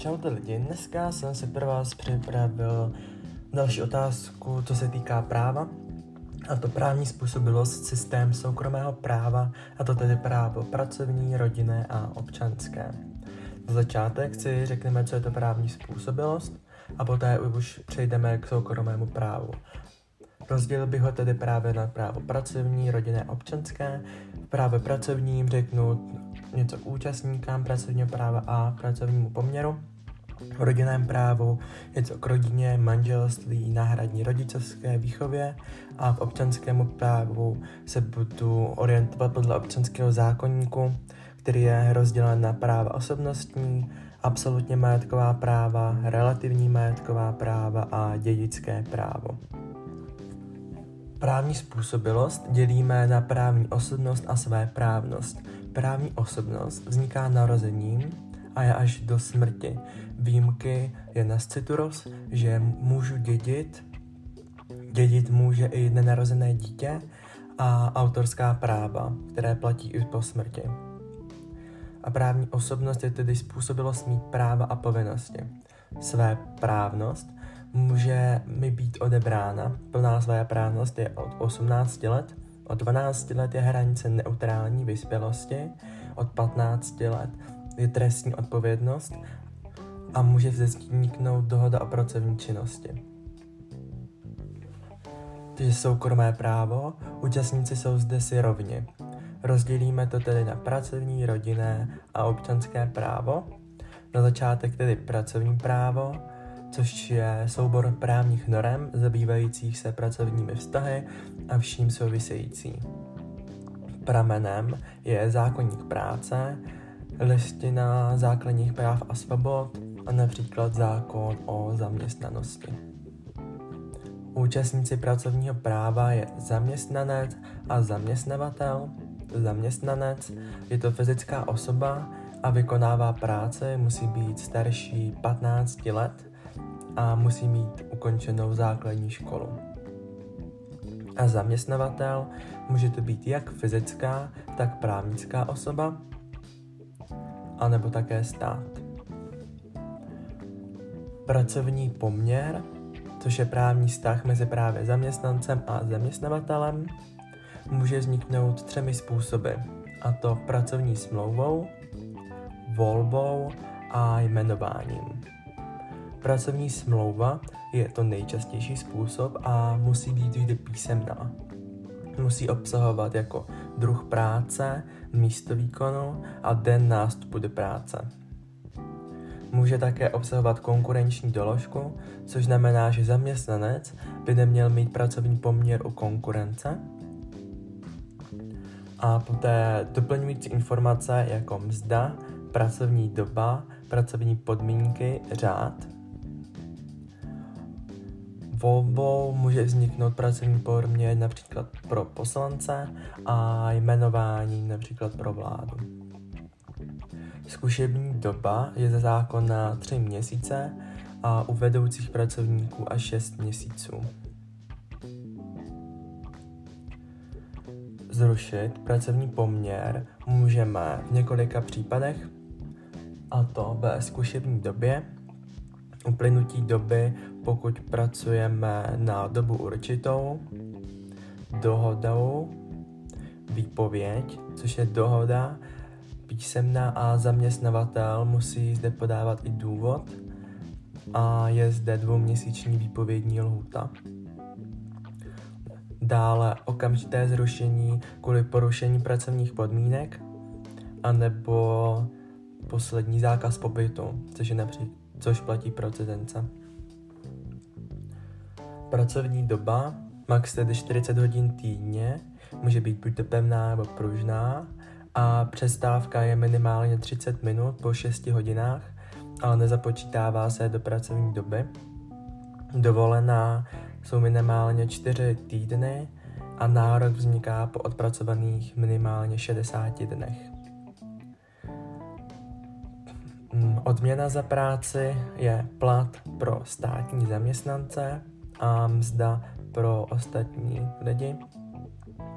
Čaute lidi, dneska jsem si pro vás připravil další otázku, co se týká práva, a to právní způsobilost systém soukromého práva, a to tedy právo pracovní, rodinné a občanské. Na začátek si řekneme, co je to právní způsobilost, a poté už přejdeme k soukromému právu. Rozdělil bych ho tedy právě na právo pracovní, rodinné a občanské. V právu pracovním řeknu něco k účastníkám pracovního práva a pracovnímu poměru. V rodinném právu něco k rodině, manželství, náhradní rodičovské výchově a v občanskému právu se budu orientovat podle občanského zákoníku, který je rozdělen na práva osobnostní, absolutně majetková práva, relativní majetková práva a dědické právo. Právní způsobilost dělíme na právní osobnost a svéprávnost. Právní osobnost vzniká narozením a je až do smrti. Výjimky je nascituros, že můžu dědit, dědit může i nenarozené dítě, a autorská práva, které platí i po smrti. A právní osobnost je tedy způsobilost mít práva a povinnosti. Svéprávnost může mi být odebrána. Plná svéprávnost je od 18 let, od 12 let je hranice neutrální vyspělosti, od 15 let je trestní odpovědnost a může vzniknout dohoda o pracovní činnosti. Takže soukromé právo, účastníci jsou zde si rovni. Rozdělíme to tedy na pracovní, rodinné a občanské právo. Na začátek tedy pracovní právo, což je soubor právních norem zabývajících se pracovními vztahy a vším související. Pramenem je zákoník práce, listina základních práv a svobod a například zákon o zaměstnanosti. Účastníci pracovního práva je zaměstnanec a zaměstnavatel. Zaměstnanec je to fyzická osoba a vykonává práci, musí být starší 15 let a musí mít ukončenou základní školu. A zaměstnavatel může to být jak fyzická, tak právnická osoba, anebo také stát. Pracovní poměr, což je právní vztah mezi právě zaměstnancem a zaměstnavatelem, může vzniknout 3 způsoby, a to pracovní smlouvou, volbou a jmenováním. Pracovní smlouva je to nejčastější způsob a musí být vždy písemná. Musí obsahovat jako druh práce, místo výkonu a den nástupu do práce. Může také obsahovat konkurenční doložku, což znamená, že zaměstnanec by neměl mít pracovní poměr u konkurence. A poté doplňující informace jako mzda, pracovní doba, pracovní podmínky, řád. Volbou může vzniknout pracovní poměr například pro poslance a jmenování například pro vládu. Zkušební doba je ze zákona 3 měsíce a u vedoucích pracovníků až 6 měsíců. Zrušit pracovní poměr můžeme v několika případech, a to ve zkušební době, uplynutí doby, pokud pracujeme na dobu určitou, dohodou, výpověď, což je dohoda písemná a zaměstnavatel musí zde podávat i důvod a je zde 2měsíční výpovědní lhůta. Dále okamžité zrušení kvůli porušení pracovních podmínek, anebo poslední zákaz pobytu, což platí pro cizince. Pracovní doba, max tedy 40 hodin týdně, může být buď pevná nebo pružná a přestávka je minimálně 30 minut po 6 hodinách, ale nezapočítává se do pracovní doby. Dovolená jsou minimálně 4 týdny a nárok vzniká po odpracovaných minimálně 60 dnech. Odměna za práci je plat pro státní zaměstnance a mzda pro ostatní lidi.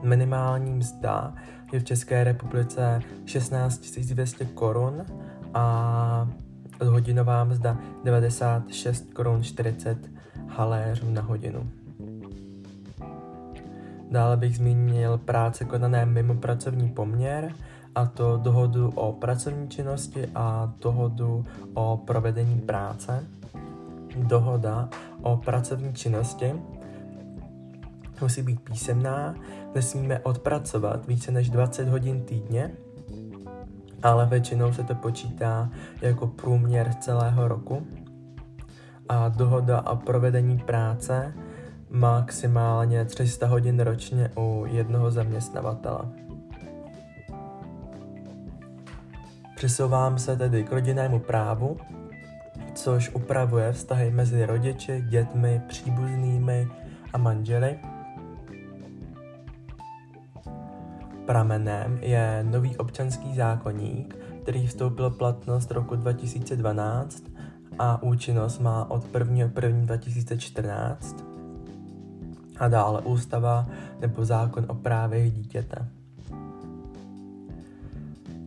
Minimální mzda je v České republice 16 200 korun a hodinová mzda 96,40 haléřů na hodinu. Dále bych zmínil práce konané mimo pracovní poměr, a to dohodu o pracovní činnosti a dohodu o provedení práce. Dohoda o pracovní činnosti musí být písemná, nesmíme odpracovat více než 20 hodin týdně, ale většinou se to počítá jako průměr celého roku. A dohoda o provedení práce maximálně 300 hodin ročně u jednoho zaměstnavatele. Přesouvám se tedy k rodinnému právu, což upravuje vztahy mezi rodiči, dětmi, příbuznými a manželi. Pramenem je nový občanský zákoník, který vstoupil v platnost roku 2012 a účinnost má od 1.1.2014, a dále ústava nebo zákon o právech dítěte.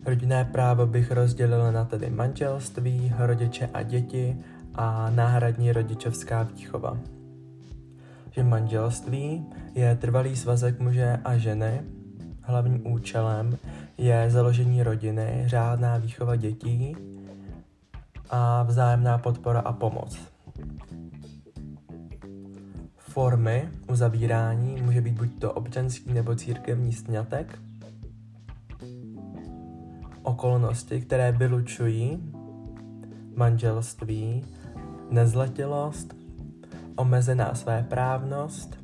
Rodinné právo bych rozdělila na tedy manželství, rodiče a děti a náhradní rodičovská výchova. Že manželství je trvalý svazek muže a ženy, hlavním účelem je založení rodiny, řádná výchova dětí a vzájemná podpora a pomoc. Formy uzavírání může být buď to občanský nebo církevní sňatek. Okolnosti, které vylučují manželství, nezletilost, omezená svéprávnost,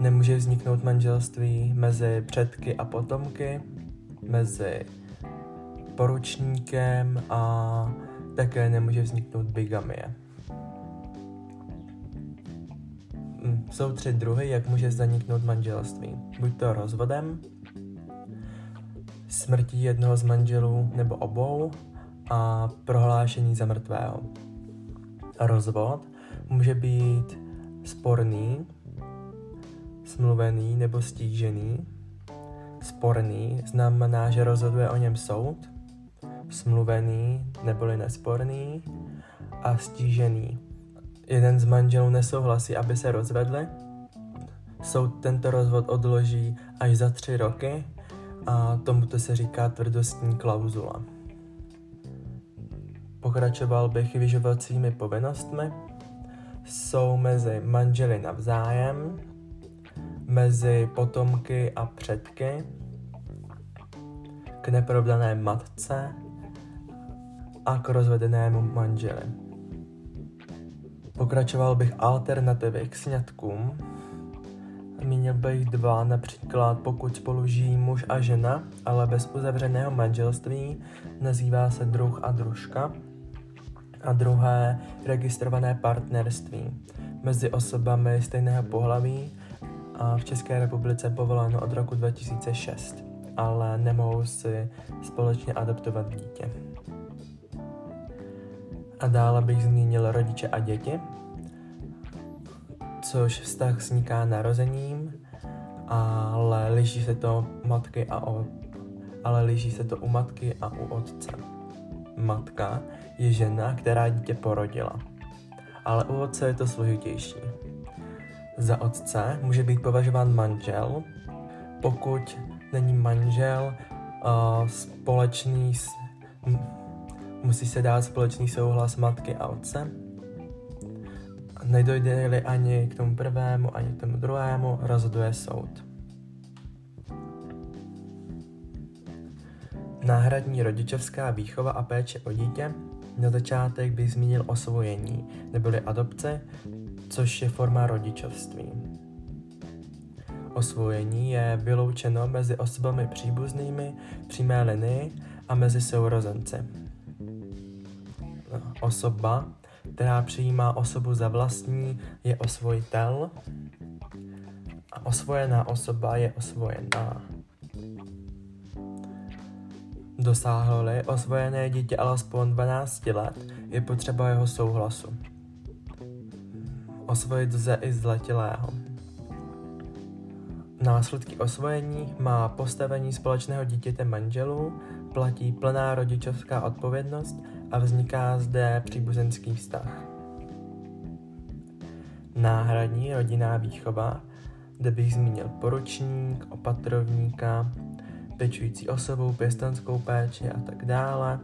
nemůže vzniknout manželství mezi předky a potomky, mezi poručníkem a také nemůže vzniknout bigamie. Jsou 3 druhy, jak může zaniknout manželství. Buď to rozvodem, smrtí jednoho z manželů nebo obou a prohlášení za mrtvého. Rozvod může být sporný, smluvený nebo stížený. Sporný znamená, že rozhoduje o něm soud, smluvený neboli nesporný a stížený. Jeden z manželů nesouhlasí, aby se rozvedli. Soud tento rozvod odloží až za 3 roky a tomuto se říká tvrdostní klauzula. Pokračoval bych vyživovacími povinnostmi. Jsou mezi manželi navzájem, mezi potomky a předky, k neprovdané matce a k rozvedenému manželi. Pokračoval bych alternativy k sňatkům. Zmínil bych 2, například pokud spolu žijí muž a žena, ale bez uzavřeného manželství, nazývá se druh a družka. A druhé, registrované partnerství mezi osobami stejného pohlaví a v České republice povoleno od roku 2006, ale nemohou si společně adoptovat dítě. A dále bych zmínil rodiče a děti, což vztah vzniká narozením, ale liší se to u matky a u otce. Matka je žena, která dítě porodila, ale u otce je to složitější. Za otce může být považován manžel, pokud není manžel, musí se dát společný souhlas matky a otce. Nedojde-li ani k tomu prvému, ani k tomu druhému, rozhoduje soud. Náhradní rodičovská výchova a péče o dítě. Na začátek bych zmínil osvojení, neboli adopce, což je forma rodičovství. Osvojení je vyloučeno mezi osobami příbuznými, přímé linii a mezi sourozenci. Osoba, která přijímá osobu za vlastní, je osvojitel a osvojená osoba je osvojená. Dosáhlo-li osvojené dítě alespoň 12 let, je potřeba jeho souhlasu. Osvojit lze i zletilého. Následky osvojení má postavení společného dítěte manželů, platí plná rodičovská odpovědnost a vzniká zde příbuzenský vztah. Náhradní rodinná výchova, kde bych zmínil poručník, opatrovníka, pečující osobu, pěstounskou péči a tak dále.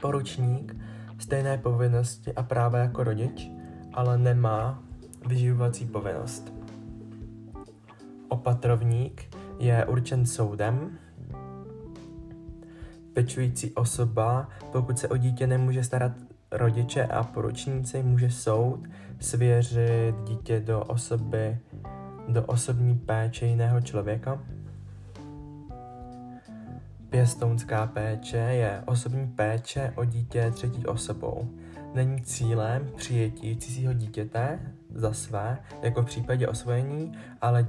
Poručník stejné povinnosti a práva jako rodič, ale nemá vyživovací povinnost. Opatrovník je určen soudem. Pečující osoba, pokud se o dítě nemůže starat rodiče a poručníci, může soud svěřit dítě do osobní péče jiného člověka. Pěstounská péče je osobní péče o dítě třetí osobou. Není cílem přijetí cizího dítěte za své, jako v případě osvojení, ale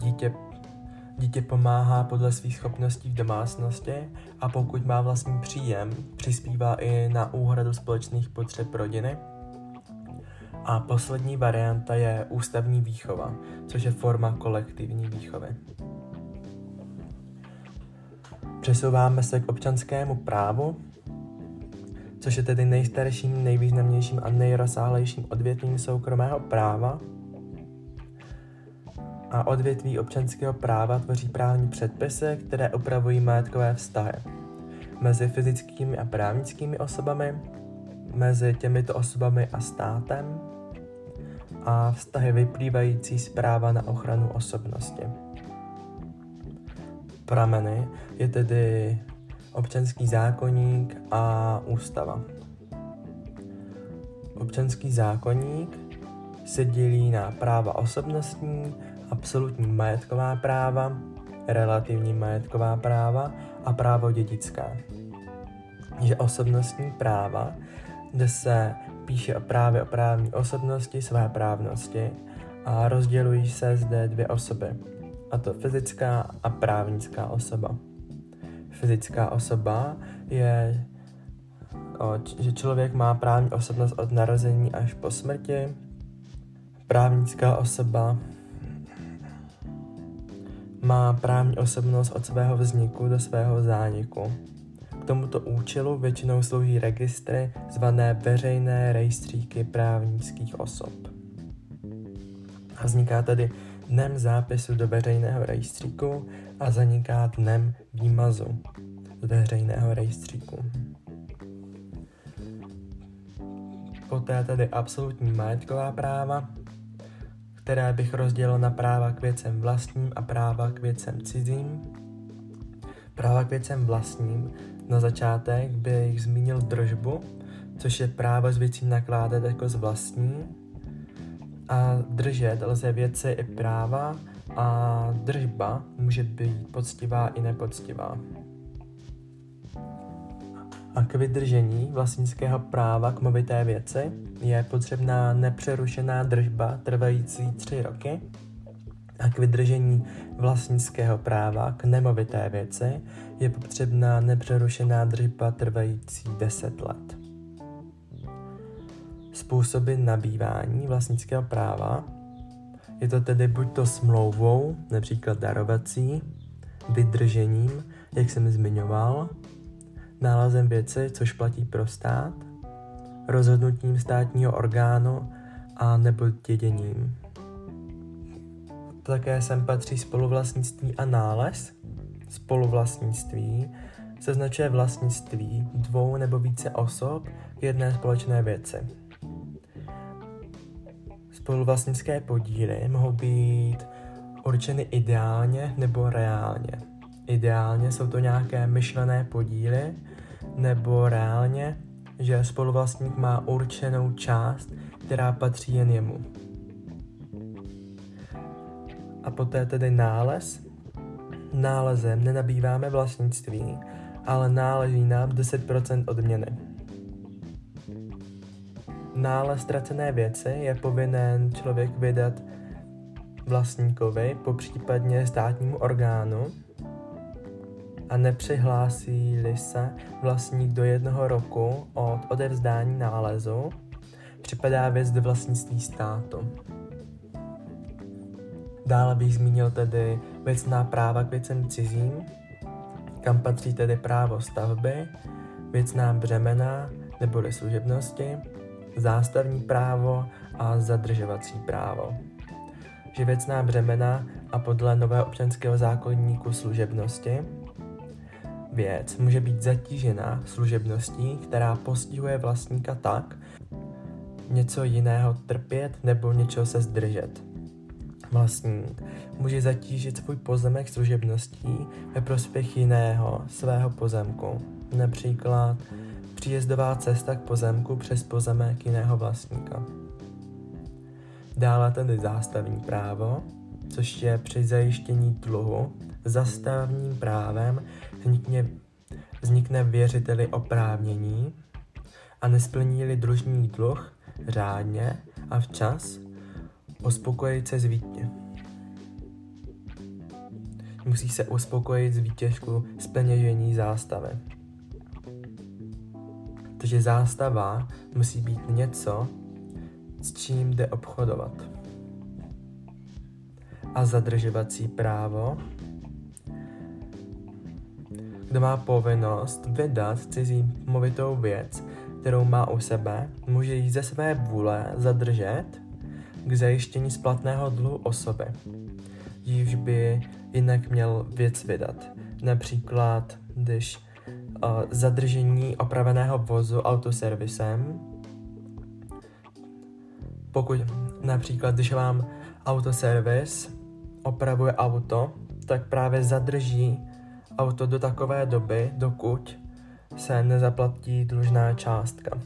dítě pomáhá podle svých schopností v domácnosti a pokud má vlastní příjem, přispívá i na úhradu společných potřeb rodiny. A poslední varianta je ústavní výchova, což je forma kolektivní výchovy. Přesouváme se k občanskému právu, což je tedy nejstarším, nejvýznamnějším a nejrozsáhlejším odvětvím soukromého práva. A odvětví občanského práva tvoří právní předpisy, které upravují majetkové vztahy mezi fyzickými a právnickými osobami, mezi těmito osobami a státem a vztahy vyplývající z práva na ochranu osobnosti. Prameny je tedy občanský zákoník a ústava. Občanský zákoník se dělí na práva osobnostní, absolutní majetková práva, relativní majetková práva a právo dědické. Je osobnostní práva, kde se píše o právě o právní osobnosti, svéprávnosti a rozdělují se zde dvě osoby, a to fyzická a právnická osoba. Fyzická osoba je, že člověk má právní osobnost od narození až po smrti. Právnická osoba má právní osobnost od svého vzniku do svého zániku. K tomuto účelu většinou slouží registry zvané veřejné rejstříky právnických osob. A vzniká tedy dnem zápisu do veřejného rejstříku a zaniká dnem výmazu z veřejného rejstříku. Poté tedy absolutní majetková práva, které bych rozdělil na práva k věcem vlastním a práva k věcem cizím. Práva k věcem vlastním na začátek bych zmínil držbu, což je právo s věcí nakládat jako s vlastní. A držet lze věci i práva a držba může být poctivá i nepoctivá. A k vydržení vlastnického práva k movité věci je potřebná nepřerušená držba trvající 3 roky a k vydržení vlastnického práva k nemovité věci je potřebná nepřerušená držba trvající 10 let. Způsoby nabývání vlastnického práva je to tedy buďto smlouvou, například darovací, vydržením, jak jsem zmiňoval, nálezem věci, což platí pro stát, rozhodnutím státního orgánu a nebo děděním. Také sem patří spoluvlastnictví a nález. Spoluvlastnictví se označuje vlastnictví 2 nebo více osob k jedné společné věci. Spoluvlastnické podíly mohou být určeny ideálně nebo reálně. Ideálně jsou to nějaké myšlené podíly, nebo reálně, že spoluvlastník má určenou část, která patří jen jemu. A poté tedy nález. Nálezem nenabýváme vlastnictví, ale náleží nám 10% odměny. Nález ztracené věci je povinen člověk vydat vlastníkovi, popřípadně státnímu orgánu, a nepřihlásí-li se vlastník do 1 roku od odevzdání nálezu, připadá věc do vlastnictví státu. Dále bych zmínil tedy věcná práva k věcem cizím, kam patří tedy právo stavby, věcná břemena, neboli služebnosti, zástavní právo a zadržovací právo. Věcná břemena a podle nového občanského zákoníku služebnosti. Věc může být zatížena služebností, která postihuje vlastníka tak, něco jiného trpět nebo něčeho se zdržet. Vlastník může zatížit svůj pozemek služebností ve prospěch jiného svého pozemku, například příjezdová cesta k pozemku přes pozemek jiného vlastníka. Dále tedy zástavní právo, což je při zajištění dluhu zástavním právem vznikne věřiteli oprávnění a nesplní-li dlužník dluh řádně a včas, musí se uspokojit z výtěžku z peněžení zástavy. Takže zástava musí být něco, s čím jde obchodovat. A zadržovací právo. Kdo má povinnost vydat cizí movitou věc, kterou má u sebe, může ji ze své vůle zadržet k zajištění splatného dluhu osoby, jíž by jinak měl věc vydat. Například, když zadržení opraveného vozu autoservisem. Pokud například, když vám autoservis opravuje auto, tak právě zadrží auto do takové doby, dokud se nezaplatí dlužná částka.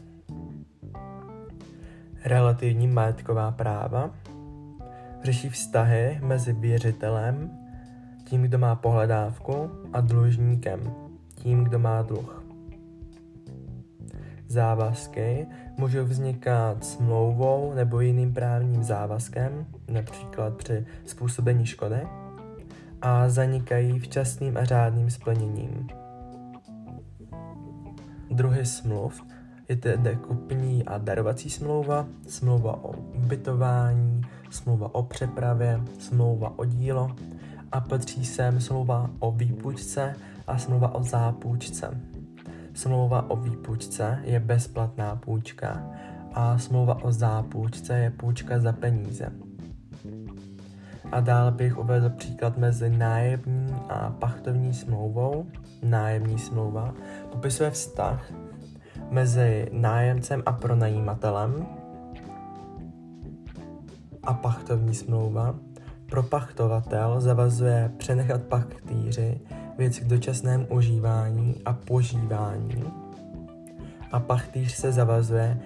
Relativní majetková práva řeší vztahy mezi věřitelem, tím, kdo má pohledávku, a dlužníkem, tím, kdo má dluh. Závazky můžou vznikat smlouvou nebo jiným právním závazkem, například při způsobení škody, a zanikají včasným a řádným splněním. Druhy smluv je tedy kupní a darovací smlouva, smlouva o ubytování, smlouva o přepravě, smlouva o dílo a patří sem smlouva o výpůjčce a smlouva o zápůjčce. Smlouva o výpůjčce je bezplatná půjčka a smlouva o zápůjčce je půjčka za peníze. A dále bych uvedl příklad mezi nájemní a pachtovní smlouvou. Nájemní smlouva popisuje vztah mezi nájemcem a pronajímatelem a pachtovní smlouva. Propachtovatel zavazuje přenechat pachtýři věc k dočasnému užívání a požívání a pachtýř se zavazuje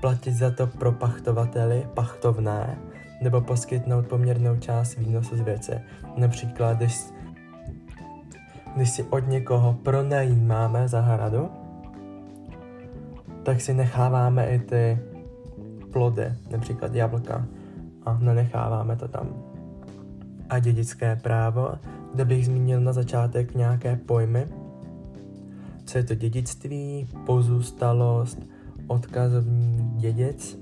platit za to pro pachtovateli pachtovné nebo poskytnout poměrnou část výnosu z věce. Například, když si od někoho pronajímáme zahradu, tak si necháváme i ty plody, například jablka, a nenecháváme to tam. A dědické právo, kde bych zmínil na začátek nějaké pojmy, co je to dědictví, pozůstalost, odkazovní dědic.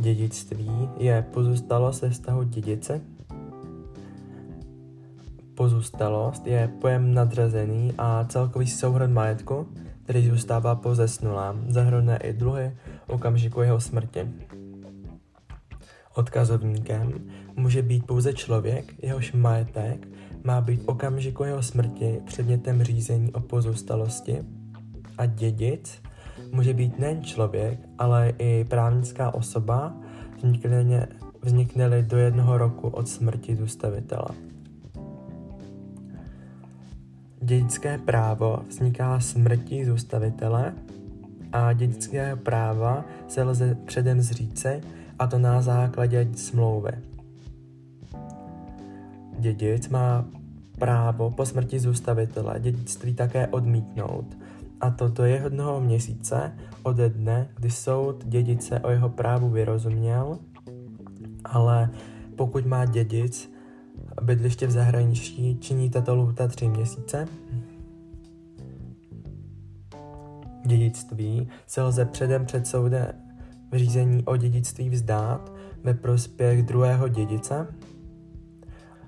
Dědictví je pozůstalost ve vztahu dědice. Pozůstalost je pojem nadřazený a celkový souhrn majetku, který zůstává po zesnulém, zahrnuje i dluhy okamžiku jeho smrti. Odkazovníkem může být pouze člověk, jehož majetek má být okamžiku jeho smrti předmětem řízení o pozůstalosti, a dědic může být nejen člověk, ale i právnická osoba, vznikne-li do 1 roku od smrti zůstavitele. Dědické právo vzniká smrtí zůstavitele a dědického práva se lze předem zříci, a to na základě smlouvy. Dědic má právo po smrti zůstavitele dědictví také odmítnout, a to do 1 měsíce ode dne, kdy soud dědice o jeho právu vyrozuměl, ale pokud má dědic bydliště v zahraničí, činí tato lhůta 3 měsíce. Dědictví se lze předem před soudem v řízení o dědictví vzdát ve prospěch druhého dědice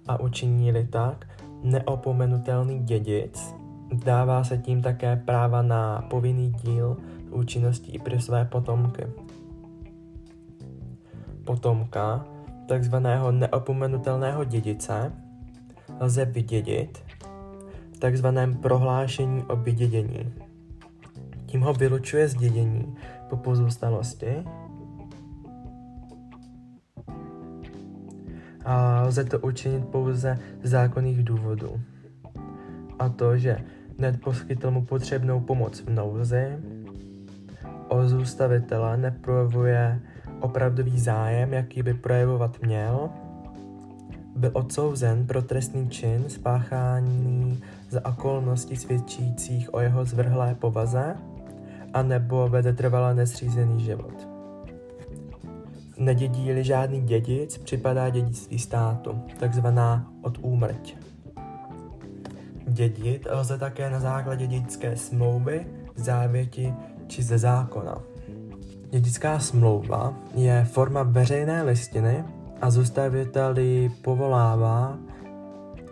a učiní-li tak neopomenutelný dědic Dává se tím také práva na povinný díl s účinností i pro své potomky. Potomka, takzvaného neopomenutelného dědice, lze vydědit v takzvaném prohlášení o vydědění. Tím ho vylučuje z dědění po pozůstalosti a lze to učinit pouze z zákonných důvodů. A to, že neposkytl mu potřebnou pomoc v nouzi, o zůstavitele neprojevuje opravdový zájem, jaký by projevovat měl, byl odsouzen pro trestný čin spáchání za okolností svědčících o jeho zvrhlé povaze anebo vede trvale nesřízený život. Nedědí-li žádný dědic, připadá dědictví státu, takzvaná odúmrť. Dědit lze také na základě dědické smlouvy, závěti či ze zákona. Dědická smlouva je forma veřejné listiny a zůstaviteli povolává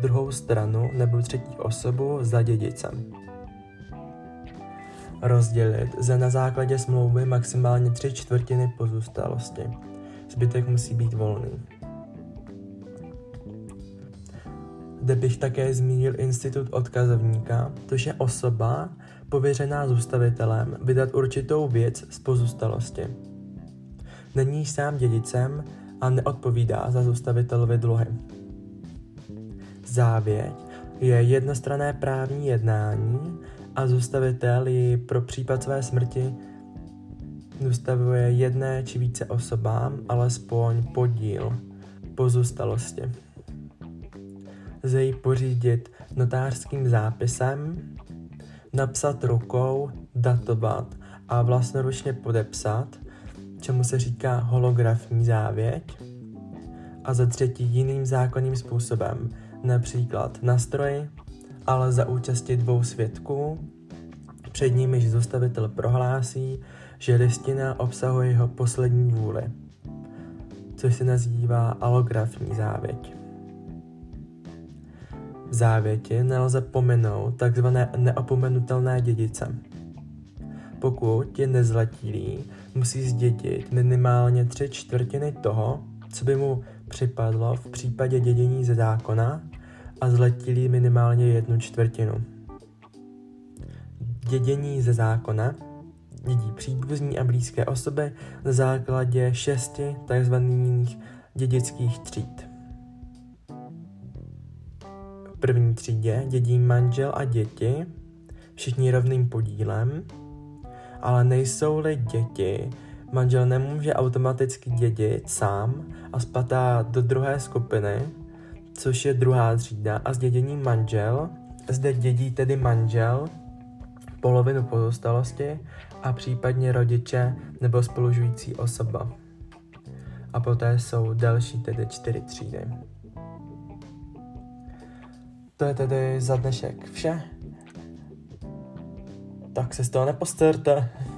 druhou stranu nebo třetí osobu za dědicem. Rozdělit lze na základě smlouvy maximálně 3/4 pozůstalosti. Zbytek musí být volný. Zde bych také zmínil institut odkazovníka, což je osoba pověřená zůstavitelem vydat určitou věc z pozůstalosti. Není sám dědicem a neodpovídá za zůstavitelovy dluhy. Závěť je jednostranné právní jednání a zůstavitel ji pro případ své smrti zůstavuje jedné či více osobám alespoň podíl pozůstalosti. Lze ji pořídit notářským zápisem, napsat rukou, datovat a vlastnoručně podepsat, čemu se říká holografní závěť, a za třetí jiným zákonným způsobem, například na stroji, ale za účasti 2 svědků, před nimiž zůstavitel prohlásí, že listina obsahuje jeho poslední vůli, což se nazývá alografní závěť. V závěti nelze pominout tzv. Neopomenutelné dědice. Pokud je nezletilý, musí zdědit minimálně 3/4 toho, co by mu připadlo v případě dědění ze zákona, a zletilý minimálně 1/4. Dědění ze zákona dědí příbuzní a blízké osoby na základě 6 tzv. Dědických tříd. V první třídě dědí manžel a děti, všichni rovným podílem, ale nejsou-li děti, manžel nemůže automaticky dědit sám a spadá do druhé skupiny, což je 2. třída a s děděním manžel. Zde dědí tedy manžel polovinu pozůstalosti a případně rodiče nebo spolužující osoba. A poté jsou další tedy 4 třídy. To je tedy za dnešek vše. Tak se z toho neposterte.